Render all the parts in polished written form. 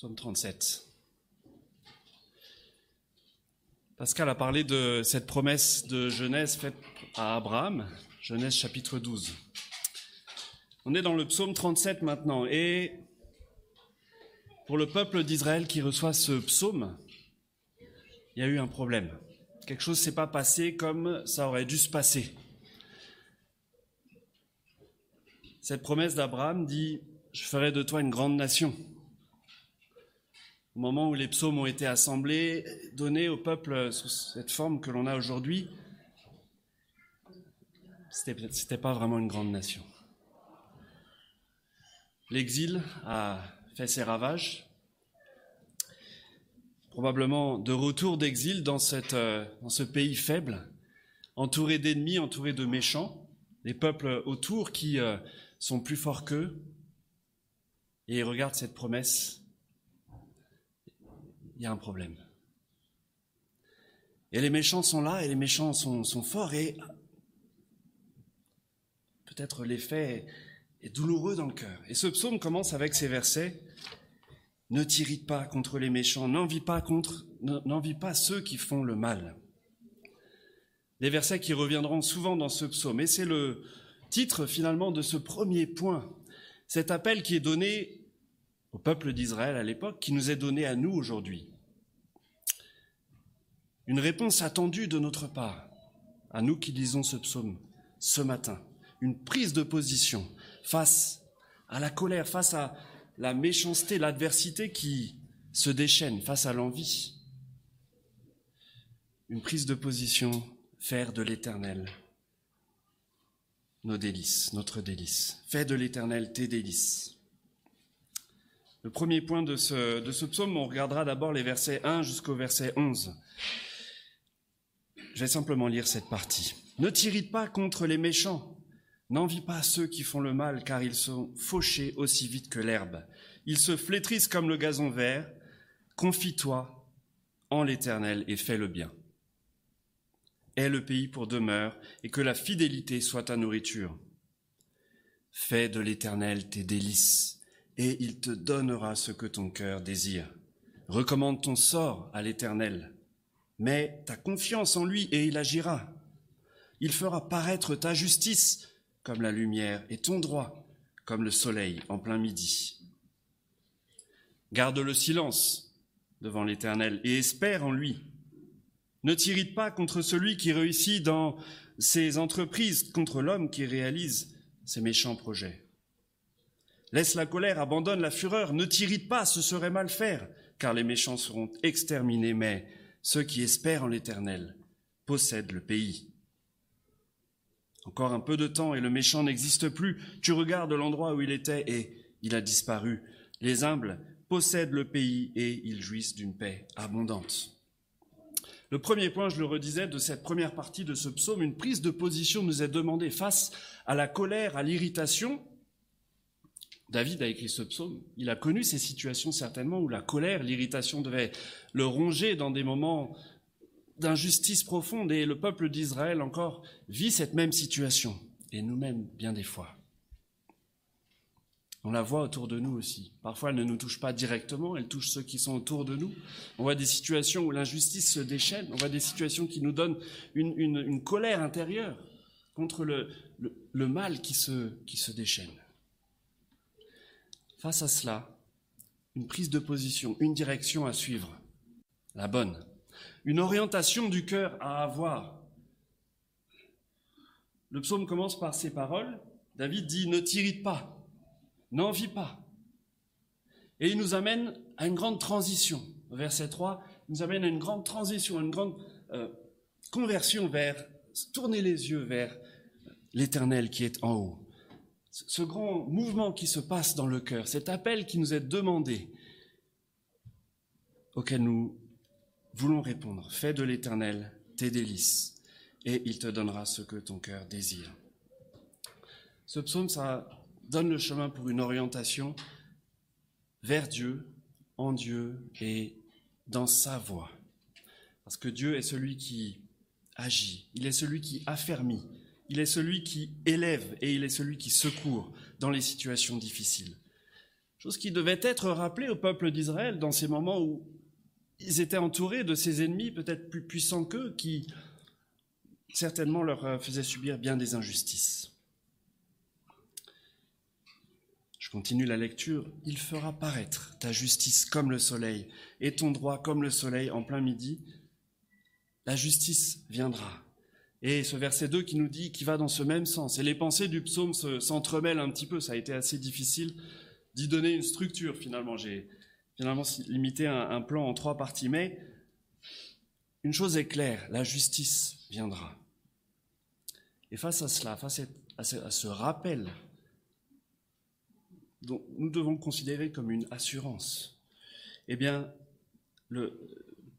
Psaume 37. Pascal a parlé de cette promesse de Genèse faite à Abraham, Genèse chapitre 12. On est dans le psaume 37 maintenant, et pour le peuple d'Israël qui reçoit ce psaume, il y a eu un problème. Quelque chose ne s'est pas passé comme ça aurait dû se passer. Cette promesse d'Abraham dit « Je ferai de toi une grande nation ». Au moment où les psaumes ont été assemblés, donnés au peuple sous cette forme que l'on a aujourd'hui, c'était pas vraiment une grande nation. L'exil a fait ses ravages. Probablement de retour d'exil dans ce pays faible, entouré d'ennemis, entouré de méchants, des peuples autour qui sont plus forts qu'eux, et ils regardent cette promesse, il y a un problème. Et les méchants sont là, et les méchants sont forts, et peut-être l'effet est douloureux dans le cœur. Et ce psaume commence avec ces versets, « Ne t'irrite pas contre les méchants, n'envie pas ceux qui font le mal. » Des versets qui reviendront souvent dans ce psaume, et c'est le titre finalement de ce premier point, cet appel qui est donné au peuple d'Israël à l'époque, qui nous est donné à nous aujourd'hui. Une réponse attendue de notre part, à nous qui lisons ce psaume ce matin, une prise de position face à la colère, face à la méchanceté, l'adversité qui se déchaîne, face à l'envie. Une prise de position, faire de l'Éternel nos délices, notre délice. Fais de l'Éternel tes délices. Le premier point de ce psaume, on regardera d'abord les versets 1 jusqu'au verset 11. Je vais simplement lire cette partie. « Ne t'irrite pas contre les méchants, n'envie pas ceux qui font le mal, car ils sont fauchés aussi vite que l'herbe. Ils se flétrissent comme le gazon vert. Confie-toi en l'Éternel et fais le bien. Aie le pays pour demeure, et que la fidélité soit ta nourriture. Fais de l'Éternel tes délices. Et il te donnera ce que ton cœur désire. Recommande ton sort à l'Éternel. Mets ta confiance en lui et il agira. Il fera paraître ta justice comme la lumière et ton droit comme le soleil en plein midi. Garde le silence devant l'Éternel et espère en lui. Ne t'irrite pas contre celui qui réussit dans ses entreprises, contre l'homme qui réalise ses méchants projets. Laisse la colère, abandonne la fureur, ne t'irrite pas, ce serait mal faire, car les méchants seront exterminés, mais ceux qui espèrent en l'Éternel possèdent le pays. Encore un peu de temps et le méchant n'existe plus, tu regardes l'endroit où il était et il a disparu. Les humbles possèdent le pays et ils jouissent d'une paix abondante. » Le premier point, je le redisais, de cette première partie de ce psaume, une prise de position nous est demandée face à la colère, à l'irritation. David a écrit ce psaume, il a connu ces situations certainement où la colère, l'irritation devaient le ronger dans des moments d'injustice profonde, et le peuple d'Israël encore vit cette même situation, et nous-mêmes bien des fois. On la voit autour de nous aussi, parfois elle ne nous touche pas directement, elle touche ceux qui sont autour de nous. On voit des situations où l'injustice se déchaîne, on voit des situations qui nous donnent une colère intérieure contre le mal qui se déchaîne. Face à cela, une prise de position, une direction à suivre, la bonne, une orientation du cœur à avoir. Le psaume commence par ces paroles. David dit « Ne t'irrite pas, n'envie pas ». Et il nous amène à une grande transition. Verset 3, il nous amène à une grande transition, à une grande conversion tourner les yeux vers l'Éternel qui est en haut. Ce grand mouvement qui se passe dans le cœur, cet appel qui nous est demandé, auquel nous voulons répondre. Fais de l'Éternel tes délices, et il te donnera ce que ton cœur désire. Ce psaume, ça donne le chemin pour une orientation vers Dieu, en Dieu et dans sa voie. Parce que Dieu est celui qui agit, il est celui qui affermit. Il est celui qui élève et il est celui qui secourt dans les situations difficiles. chose qui devait être rappelée au peuple d'Israël dans ces moments où ils étaient entourés de ces ennemis peut-être plus puissants qu'eux, qui certainement leur faisaient subir bien des injustices. Je continue la lecture. « Il fera paraître ta justice comme le soleil et ton droit comme le soleil en plein midi. La justice viendra. » Et ce verset 2 qui nous dit, qui va dans ce même sens. Et les pensées du psaume s'entremêlent un petit peu. Ça a été assez difficile d'y donner une structure finalement. J'ai finalement limité un plan en 3 parties. Mais une chose est claire, la justice viendra. Et face à cela, face à ce rappel, donc nous devons le considérer comme une assurance. Eh bien, le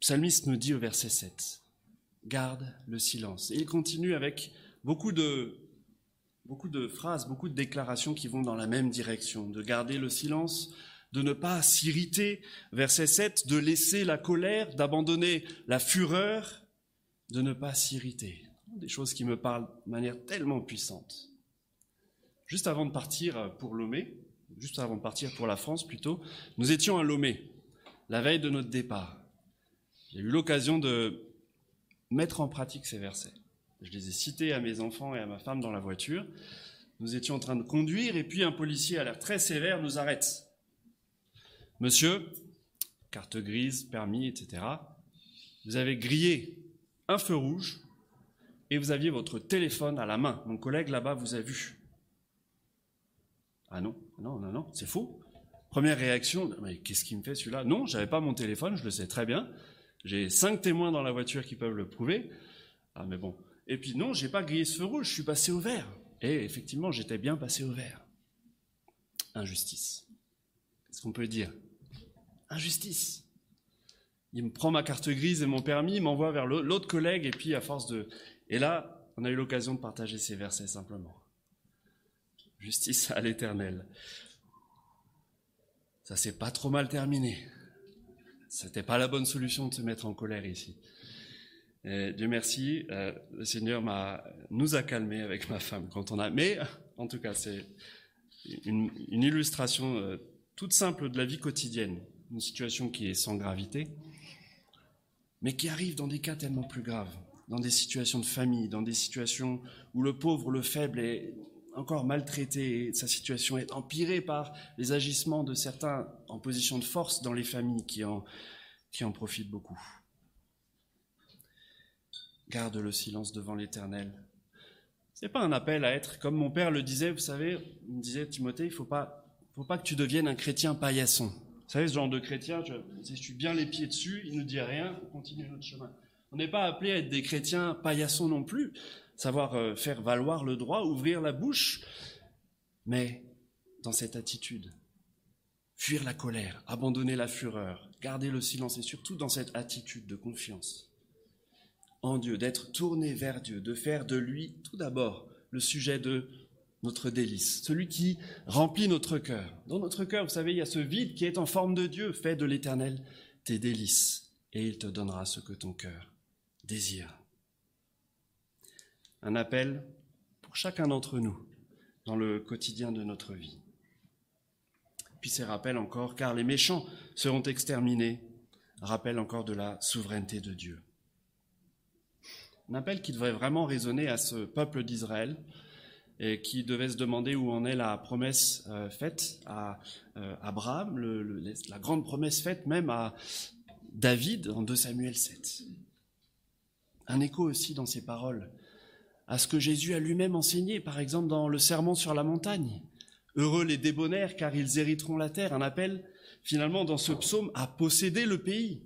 psalmiste nous dit au verset 7, « Garde le silence ». Et il continue avec beaucoup de phrases, beaucoup de déclarations qui vont dans la même direction, de garder le silence, de ne pas s'irriter, verset 7, de laisser la colère, d'abandonner la fureur, de ne pas s'irriter. Des choses qui me parlent de manière tellement puissante. Juste avant de partir pour Lomé, juste avant de partir pour la France plutôt, nous étions à Lomé, la veille de notre départ. J'ai eu l'occasion de mettre en pratique ces versets. Je les ai cités à mes enfants et à ma femme dans la voiture. Nous étions en train de conduire et puis un policier à l'air très sévère nous arrête. « Monsieur, carte grise, permis, etc., vous avez grillé un feu rouge et vous aviez votre téléphone à la main. Mon collègue là-bas vous a vu. » « Ah non, non, non, non, c'est faux. » Première réaction, mais qu'est-ce qui me fait celui-là? Non, j'avais pas mon téléphone, je le sais très bien. J'ai 5 témoins dans la voiture qui peuvent le prouver. Ah mais bon. Et puis non, j'ai pas grillé ce feu rouge, je suis passé au vert. Et effectivement, j'étais bien passé au vert. Injustice. Qu'est-ce qu'on peut dire? Injustice. Il me prend ma carte grise et mon permis, il m'envoie vers l'autre collègue et puis à force de... Et là, on a eu l'occasion de partager ces versets simplement. Justice à l'Éternel. Ça s'est pas trop mal terminé. C'était pas la bonne solution de se mettre en colère ici. Et Dieu merci, le Seigneur nous a calmés avec ma femme quand on a. Mais en tout cas, c'est une illustration toute simple de la vie quotidienne, une situation qui est sans gravité, mais qui arrive dans des cas tellement plus graves, dans des situations de famille, dans des situations où le pauvre, le faible est encore maltraité, et sa situation est empirée par les agissements de certains en position de force dans les familles qui en profitent beaucoup. Garde le silence devant l'Éternel. Ce n'est pas un appel à être, comme mon père le disait, vous savez, il me disait, Timothée, il ne faut pas que tu deviennes un chrétien paillasson. Vous savez, ce genre de chrétien, je suis bien les pieds dessus, il ne nous dit rien, on continue notre chemin. On n'est pas appelé à être des chrétiens paillassons non plus, savoir faire valoir le droit, ouvrir la bouche, mais dans cette attitude, fuir la colère, abandonner la fureur, garder le silence et surtout dans cette attitude de confiance en Dieu, d'être tourné vers Dieu, de faire de lui tout d'abord le sujet de notre délice, celui qui remplit notre cœur. Dans notre cœur, vous savez, il y a ce vide qui est en forme de Dieu, fais de l'Éternel tes délices et il te donnera ce que ton cœur désire. Un appel pour chacun d'entre nous dans le quotidien de notre vie. Puis ces rappels encore, car les méchants seront exterminés, rappel encore de la souveraineté de Dieu. Un appel qui devrait vraiment résonner à ce peuple d'Israël et qui devait se demander où en est la promesse faite à Abraham, la grande promesse faite même à David en 2 Samuel 7. Un écho aussi dans ces paroles à ce que Jésus a lui-même enseigné, par exemple dans le sermon sur la montagne. Heureux les débonnaires, car ils hériteront la terre. Un appel, finalement, dans ce psaume, à posséder le pays.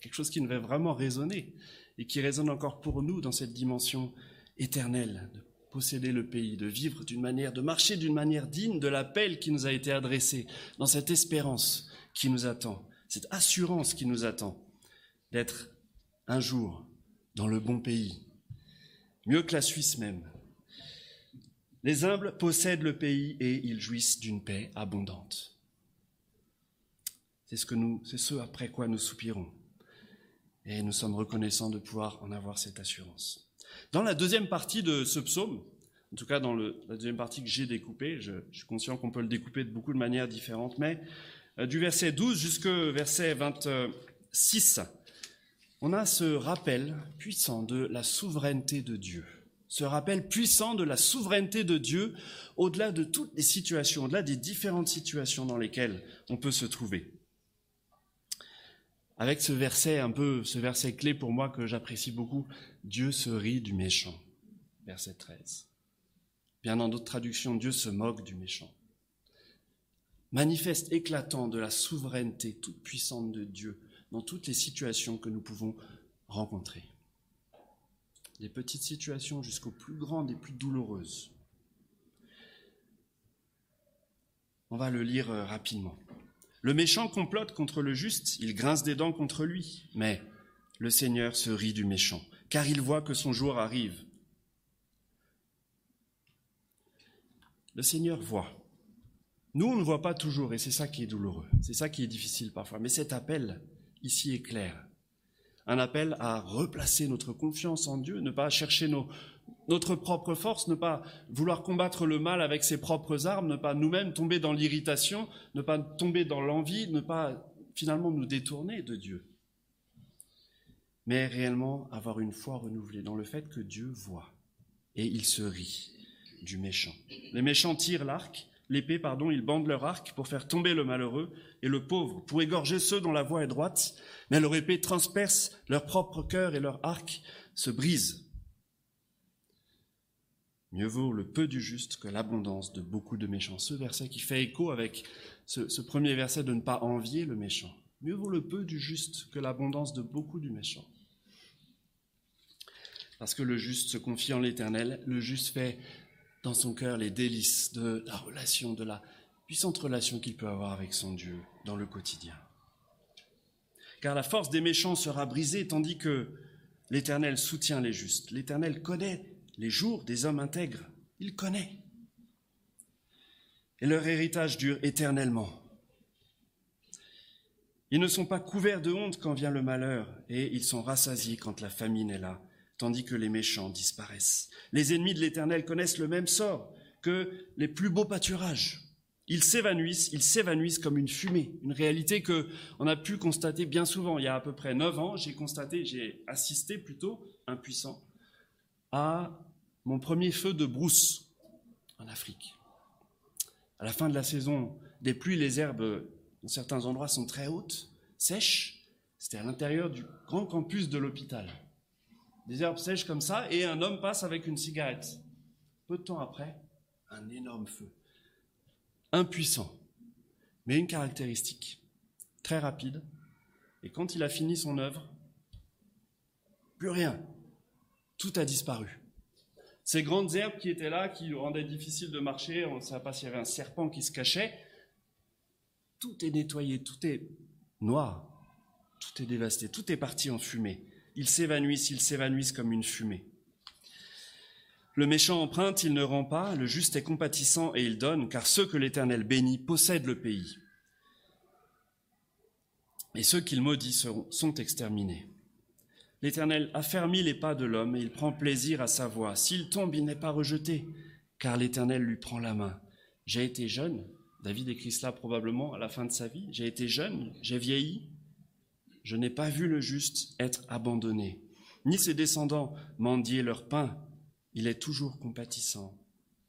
Quelque chose qui devait vraiment résonner, et qui résonne encore pour nous dans cette dimension éternelle, de posséder le pays, de vivre d'une manière, de marcher d'une manière digne de l'appel qui nous a été adressé, dans cette espérance qui nous attend, cette assurance qui nous attend, d'être un jour dans le bon pays. Mieux que la Suisse même. Les humbles possèdent le pays et ils jouissent d'une paix abondante. C'est ce après quoi nous soupirons. Et nous sommes reconnaissants de pouvoir en avoir cette assurance. Dans la deuxième partie de ce psaume, En tout cas, dans la deuxième partie que j'ai découpée, je suis conscient qu'on peut le découper de beaucoup de manières différentes, mais du verset 12 jusqu'au verset 26, on a ce rappel puissant de la souveraineté de Dieu. Ce rappel puissant de la souveraineté de Dieu au-delà de toutes les situations, au-delà des différentes situations dans lesquelles on peut se trouver. Avec ce verset clé pour moi que j'apprécie beaucoup, « Dieu se rit du méchant », verset 13. Bien dans d'autres traductions, « Dieu se moque du méchant ». Manifeste éclatant de la souveraineté toute puissante de Dieu dans toutes les situations que nous pouvons rencontrer. Des petites situations jusqu'aux plus grandes et plus douloureuses. On va le lire rapidement. Le méchant complote contre le juste, il grince des dents contre lui, mais le Seigneur se rit du méchant, car il voit que son jour arrive. Le Seigneur voit. Nous, on ne voit pas toujours, et c'est ça qui est douloureux, c'est ça qui est difficile parfois. Mais cet appel, ici, est clair. Un appel à replacer notre confiance en Dieu, ne pas chercher notre propre force, ne pas vouloir combattre le mal avec ses propres armes, ne pas nous-mêmes tomber dans l'irritation, ne pas tomber dans l'envie, ne pas finalement nous détourner de Dieu. Mais réellement avoir une foi renouvelée dans le fait que Dieu voit, et il se rit du méchant. Les méchants tirent l'épée, ils bandent leur arc pour faire tomber le malheureux et le pauvre, pour égorger ceux dont la voie est droite, mais leur épée transperce leur propre cœur et leur arc se brise. Mieux vaut le peu du juste que l'abondance de beaucoup de méchants. Ce verset qui fait écho avec ce premier verset de ne pas envier le méchant. Mieux vaut le peu du juste que l'abondance de beaucoup du méchant. Parce que le juste se confie en l'Éternel, le juste fait dans son cœur les délices de la relation, de la puissante relation qu'il peut avoir avec son Dieu dans le quotidien. Car la force des méchants sera brisée, tandis que l'Éternel soutient les justes. L'Éternel connaît les jours des hommes intègres, il connaît. Et leur héritage dure éternellement. Ils ne sont pas couverts de honte quand vient le malheur, et ils sont rassasiés quand la famine est là, tandis que les méchants disparaissent. Les ennemis de l'Éternel connaissent le même sort que les plus beaux pâturages. Ils s'évanouissent comme une fumée, une réalité qu'on a pu constater bien souvent. Il y a à peu près 9 ans, j'ai assisté, impuissant, à mon premier feu de brousse en Afrique. À la fin de la saison des pluies, les herbes, dans certains endroits, sont très hautes, sèches. C'était à l'intérieur du grand campus de l'hôpital. Des herbes sèches comme ça, et un homme passe avec une cigarette. Peu de temps après, un énorme feu. Impuissant, mais une caractéristique, très rapide. Et quand il a fini son œuvre, plus rien. Tout a disparu. Ces grandes herbes qui étaient là, qui rendaient difficile de marcher, on ne savait pas s'il y avait un serpent qui se cachait. Tout est nettoyé, tout est noir, tout est dévasté, tout est parti en fumée. Ils s'évanouissent comme une fumée. Le méchant emprunte, il ne rend pas, le juste est compatissant et il donne, car ceux que l'Éternel bénit possèdent le pays. Et ceux qu'il maudit sont exterminés. L'Éternel affermit les pas de l'homme et il prend plaisir à sa voix. S'il tombe, il n'est pas rejeté, car l'Éternel lui prend la main. J'ai été jeune, David écrit cela probablement à la fin de sa vie, j'ai été jeune, j'ai vieilli, je n'ai pas vu le juste être abandonné, ni ses descendants mendier leur pain. Il est toujours compatissant,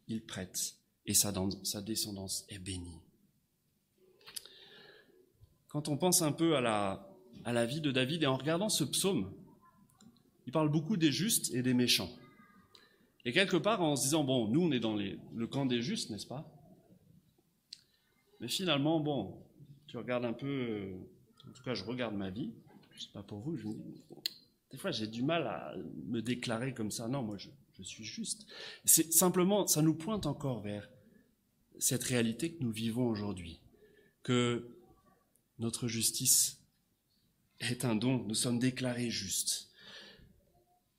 il prête, et sa descendance est bénie. Quand on pense un peu à la vie de David, et en regardant ce psaume, il parle beaucoup des justes et des méchants. Et quelque part, en se disant, bon, nous, on est dans le camp des justes, n'est-ce pas ? Mais finalement, bon, tu regardes un peu... En tout cas, je regarde ma vie, c'est pas pour vous, je me dis, des fois j'ai du mal à me déclarer comme ça, non, moi je suis juste. C'est simplement, ça nous pointe encore vers cette réalité que nous vivons aujourd'hui, que notre justice est un don, nous sommes déclarés justes.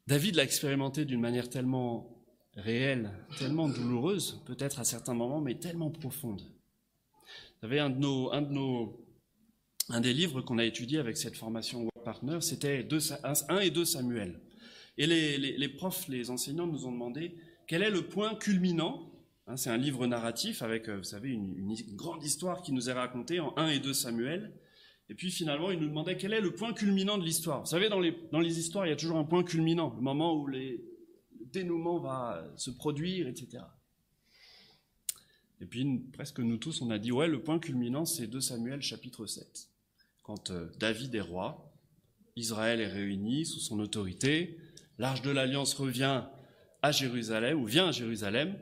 David l'a expérimenté d'une manière tellement réelle, tellement douloureuse, peut-être à certains moments, mais tellement profonde. Vous savez, un des livres qu'on a étudié avec cette formation Partner, c'était 1 et 2 Samuel. Et les profs, les enseignants nous ont demandé Quel est le point culminant? C'est un livre narratif avec, vous savez, une grande histoire qui nous est racontée en 1 et 2 Samuel. Et puis finalement, il nous demandait quel est le point culminant de l'histoire. Vous savez, dans les histoires, il y a toujours un point culminant, le moment où le dénouement va se produire, etc. Et puis presque nous tous, on a dit, ouais, le point culminant, c'est 2 Samuel chapitre 7. Quand David est roi, Israël est réuni sous son autorité, l'Arche de l'Alliance revient à Jérusalem, ou vient à Jérusalem.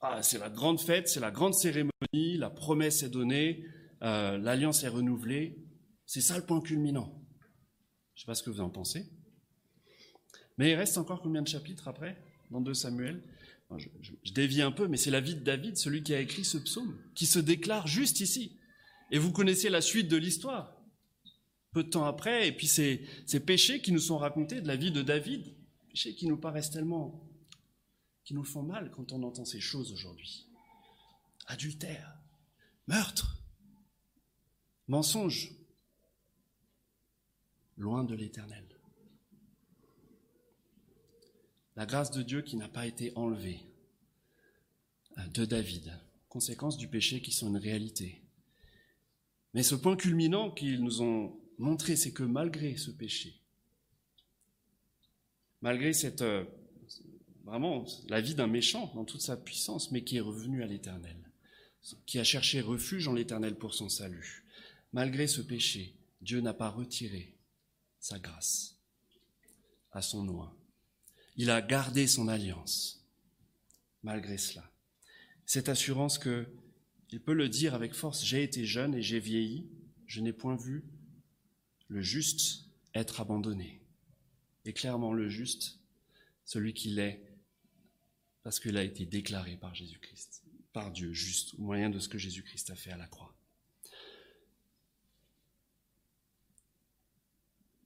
Ah, c'est la grande fête, c'est la grande cérémonie, la promesse est donnée, l'alliance est renouvelée. C'est ça le point culminant. Je ne sais pas ce que vous en pensez. Mais il reste encore combien de chapitres après, dans 2 Samuel? Enfin, je dévie un peu, mais c'est la vie de David, celui qui a écrit ce psaume, qui se déclare juste ici. Et vous connaissez la suite de l'histoire, peu de temps après, et puis ces péchés qui nous sont racontés de la vie de David, péchés qui nous paraissent tellement... qui nous font mal quand on entend ces choses aujourd'hui. Adultère, meurtre, mensonge, loin de l'Éternel. La grâce de Dieu qui n'a pas été enlevée de David, conséquence du péché qui sont une réalité. Mais ce point culminant qu'ils nous ont montré, c'est que malgré ce péché, malgré cette... vraiment la vie d'un méchant dans toute sa puissance, mais qui est revenu à l'Éternel, qui a cherché refuge en l'Éternel pour son salut. Malgré ce péché, Dieu n'a pas retiré sa grâce à son oint. Il a gardé son alliance, malgré cela. Cette assurance que, il peut le dire avec force, j'ai été jeune et j'ai vieilli, je n'ai point vu le juste être abandonné. Et clairement le juste, celui qu'il est, parce qu'il a été déclaré par Jésus-Christ, par Dieu, juste, au moyen de ce que Jésus-Christ a fait à la croix.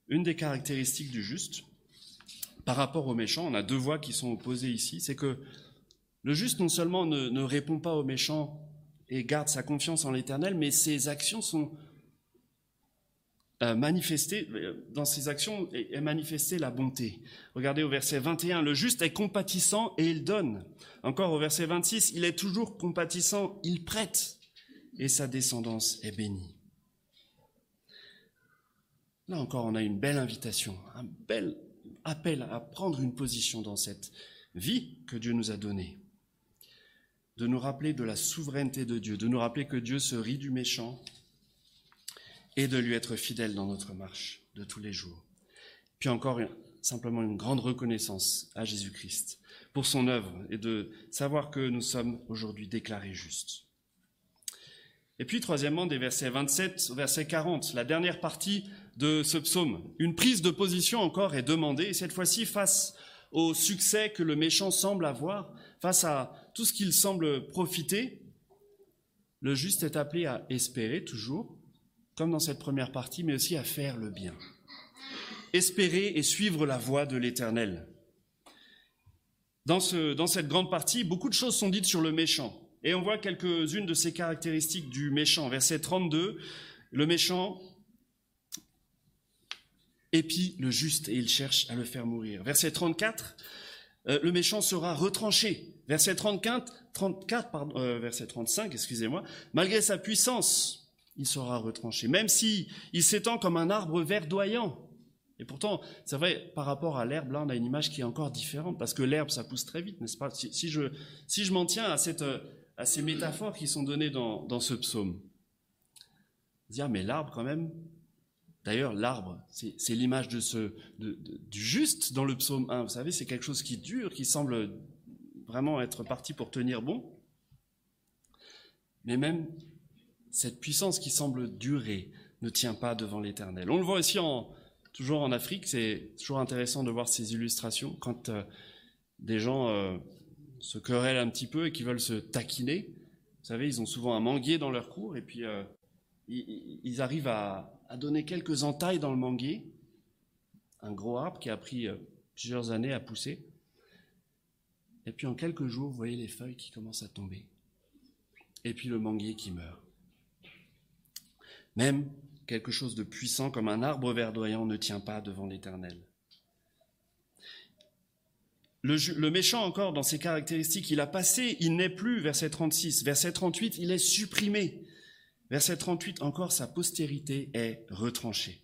Une des caractéristiques du juste, par rapport au méchant, on a deux voies qui sont opposées ici, c'est que le juste non seulement ne répond pas au méchant et garde sa confiance en l'Éternel, mais ses actions sont manifestées, dans ses actions est manifestée la bonté. Regardez au verset 21, le juste est compatissant et il donne. Encore au verset 26, il est toujours compatissant, il prête et sa descendance est bénie. Là encore, on a une belle invitation, un bel appel à prendre une position dans cette vie que Dieu nous a donnée, de nous rappeler de la souveraineté de Dieu, de nous rappeler que Dieu se rit du méchant, et de lui être fidèle dans notre marche de tous les jours. Puis encore, simplement une grande reconnaissance à Jésus-Christ pour son œuvre et de savoir que nous sommes aujourd'hui déclarés justes. Et puis, troisièmement, des versets 27 au verset 40, la dernière partie de ce psaume, une prise de position encore est demandée, et cette fois-ci face au succès que le méchant semble avoir, face à tout ce qu'il semble profiter, le juste est appelé à espérer toujours, comme dans cette première partie, mais aussi à faire le bien. Espérer et suivre la voie de l'Éternel. Dans cette grande partie, beaucoup de choses sont dites sur le méchant. Et on voit quelques-unes de ces caractéristiques du méchant. Verset 32, le méchant épie le juste et il cherche à le faire mourir. Verset 34, le méchant sera retranché. Verset 35, excusez-moi, malgré sa puissance, il sera retranché, même si il s'étend comme un arbre verdoyant. Et pourtant, c'est vrai, par rapport à l'herbe, là, on a une image qui est encore différente, parce que l'herbe, ça pousse très vite, n'est-ce pas? Si je m'en tiens à ces métaphores qui sont données dans ce psaume, dire, mais l'arbre, quand même, d'ailleurs, l'arbre, c'est l'image du juste dans le psaume 1, vous savez, c'est quelque chose qui dure, qui semble vraiment être parti pour tenir bon, mais même... cette puissance qui semble durer ne tient pas devant l'Éternel. On le voit aussi toujours en Afrique, c'est toujours intéressant de voir ces illustrations. Quand des gens se querellent un petit peu et qui veulent se taquiner, vous savez, ils ont souvent un manguier dans leur cour et puis ils arrivent à donner quelques entailles dans le manguier, un gros arbre qui a pris plusieurs années à pousser. Et puis en quelques jours, vous voyez les feuilles qui commencent à tomber. Et puis le manguier qui meurt. Même quelque chose de puissant comme un arbre verdoyant ne tient pas devant l'Éternel. Le méchant, encore, dans ses caractéristiques, il a passé, il n'est plus, verset 36. Verset 38, il est supprimé. Verset 38, encore, sa postérité est retranchée.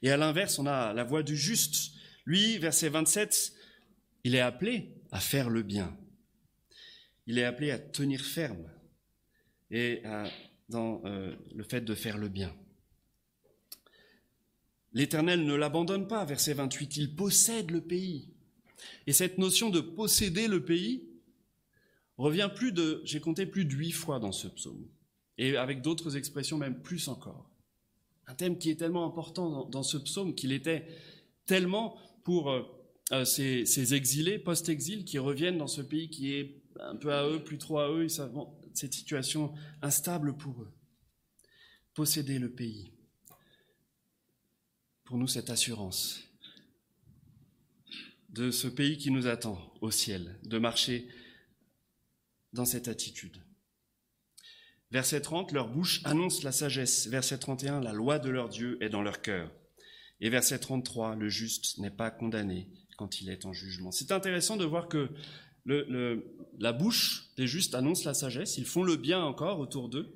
Et à l'inverse, on a la voix du juste. Lui, verset 27, il est appelé à faire le bien. Il est appelé à tenir ferme et dans le fait de faire le bien. L'Éternel ne l'abandonne pas, verset 28, il possède le pays. Et cette notion de posséder le pays revient j'ai compté plus de 8 fois dans ce psaume, et avec d'autres expressions même plus encore. Un thème qui est tellement important dans ce psaume qu'il était tellement pour ces exilés, post-exil, qui reviennent dans ce pays qui est un peu à eux, plus trop à eux, ils savent cette situation instable pour eux. Posséder le pays. Pour nous, cette assurance de ce pays qui nous attend au ciel, de marcher dans cette attitude. Verset 30, leur bouche annonce la sagesse. Verset 31, la loi de leur Dieu est dans leur cœur. Et verset 33, le juste n'est pas condamné quand il est en jugement. C'est intéressant de voir que la bouche des justes annonce la sagesse, ils font le bien encore autour d'eux.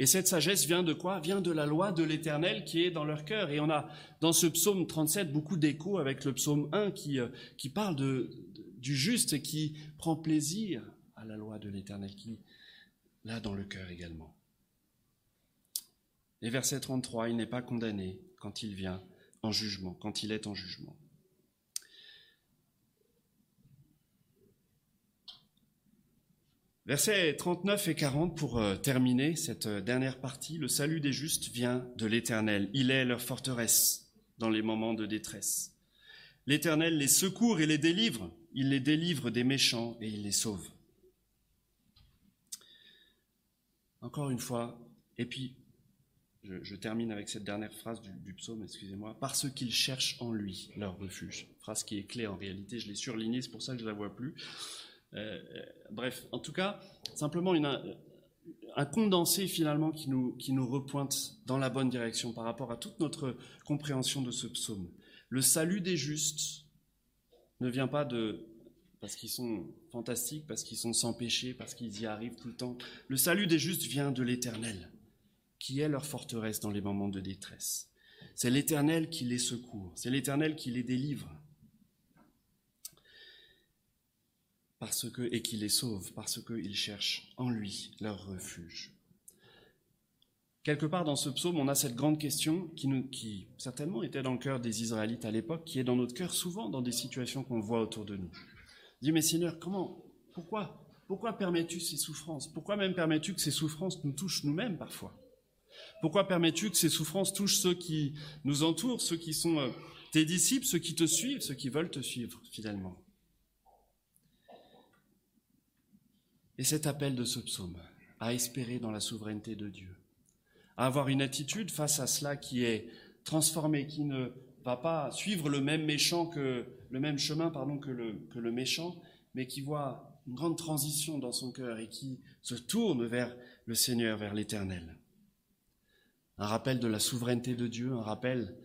Et cette sagesse vient de quoi? Vient de la loi de l'Éternel qui est dans leur cœur. Et on a dans ce psaume 37 beaucoup d'échos avec le psaume 1 qui parle du juste et qui prend plaisir à la loi de l'Éternel qui l'a dans le cœur également. Et verset 33, il n'est pas condamné quand il vient en jugement, quand il est en jugement. Versets 39 et 40, pour terminer cette dernière partie, le salut des justes vient de l'Éternel. Il est leur forteresse dans les moments de détresse. L'Éternel les secourt et les délivre. Il les délivre des méchants et il les sauve. Encore une fois, et puis je termine avec cette dernière phrase du psaume, excusez-moi, parce qu'ils cherchent en lui leur refuge. Phrase qui est clé en réalité, je l'ai surlignée, c'est pour ça que je ne la vois plus. Bref, en tout cas, simplement un condensé finalement qui nous repointe dans la bonne direction par rapport à toute notre compréhension de ce psaume. Le salut des justes ne vient pas parce qu'ils sont fantastiques, parce qu'ils sont sans péché, parce qu'ils y arrivent tout le temps. Le salut des justes vient de l'Éternel, qui est leur forteresse dans les moments de détresse. C'est l'Éternel qui les secourt, c'est l'Éternel qui les délivre. Et qui les sauve, parce qu'ils cherchent en lui leur refuge. Quelque part dans ce psaume, on a cette grande question qui certainement était dans le cœur des Israélites à l'époque, qui est dans notre cœur souvent dans des situations qu'on voit autour de nous. On dit, mais Seigneur, pourquoi permets-tu ces souffrances? Pourquoi même permets-tu que ces souffrances nous touchent nous-mêmes parfois? Pourquoi permets-tu que ces souffrances touchent ceux qui nous entourent, ceux qui sont tes disciples, ceux qui te suivent, ceux qui veulent te suivre finalement? Et cet appel de ce psaume à espérer dans la souveraineté de Dieu, à avoir une attitude face à cela qui est transformée, qui ne va pas suivre le même chemin que le méchant, mais qui voit une grande transition dans son cœur et qui se tourne vers le Seigneur, vers l'Éternel. Un rappel de la souveraineté de Dieu, un rappel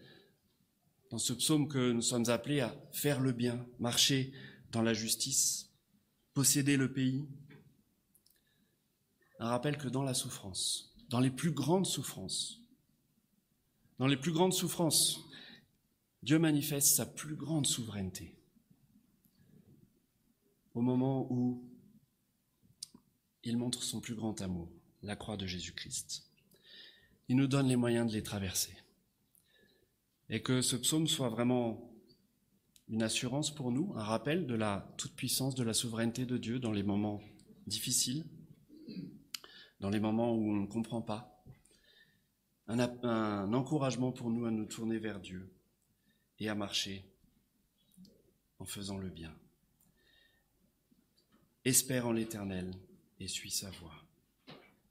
dans ce psaume que nous sommes appelés à faire le bien, marcher dans la justice, posséder le pays. Un rappel que dans la souffrance, dans les plus grandes souffrances, Dieu manifeste sa plus grande souveraineté. Au moment où il montre son plus grand amour, la croix de Jésus-Christ. Il nous donne les moyens de les traverser. Et que ce psaume soit vraiment une assurance pour nous, un rappel de la toute-puissance, de la souveraineté de Dieu dans les moments difficiles, dans les moments où on ne comprend pas, un encouragement pour nous à nous tourner vers Dieu et à marcher en faisant le bien. Espère en l'Éternel et suis sa voix.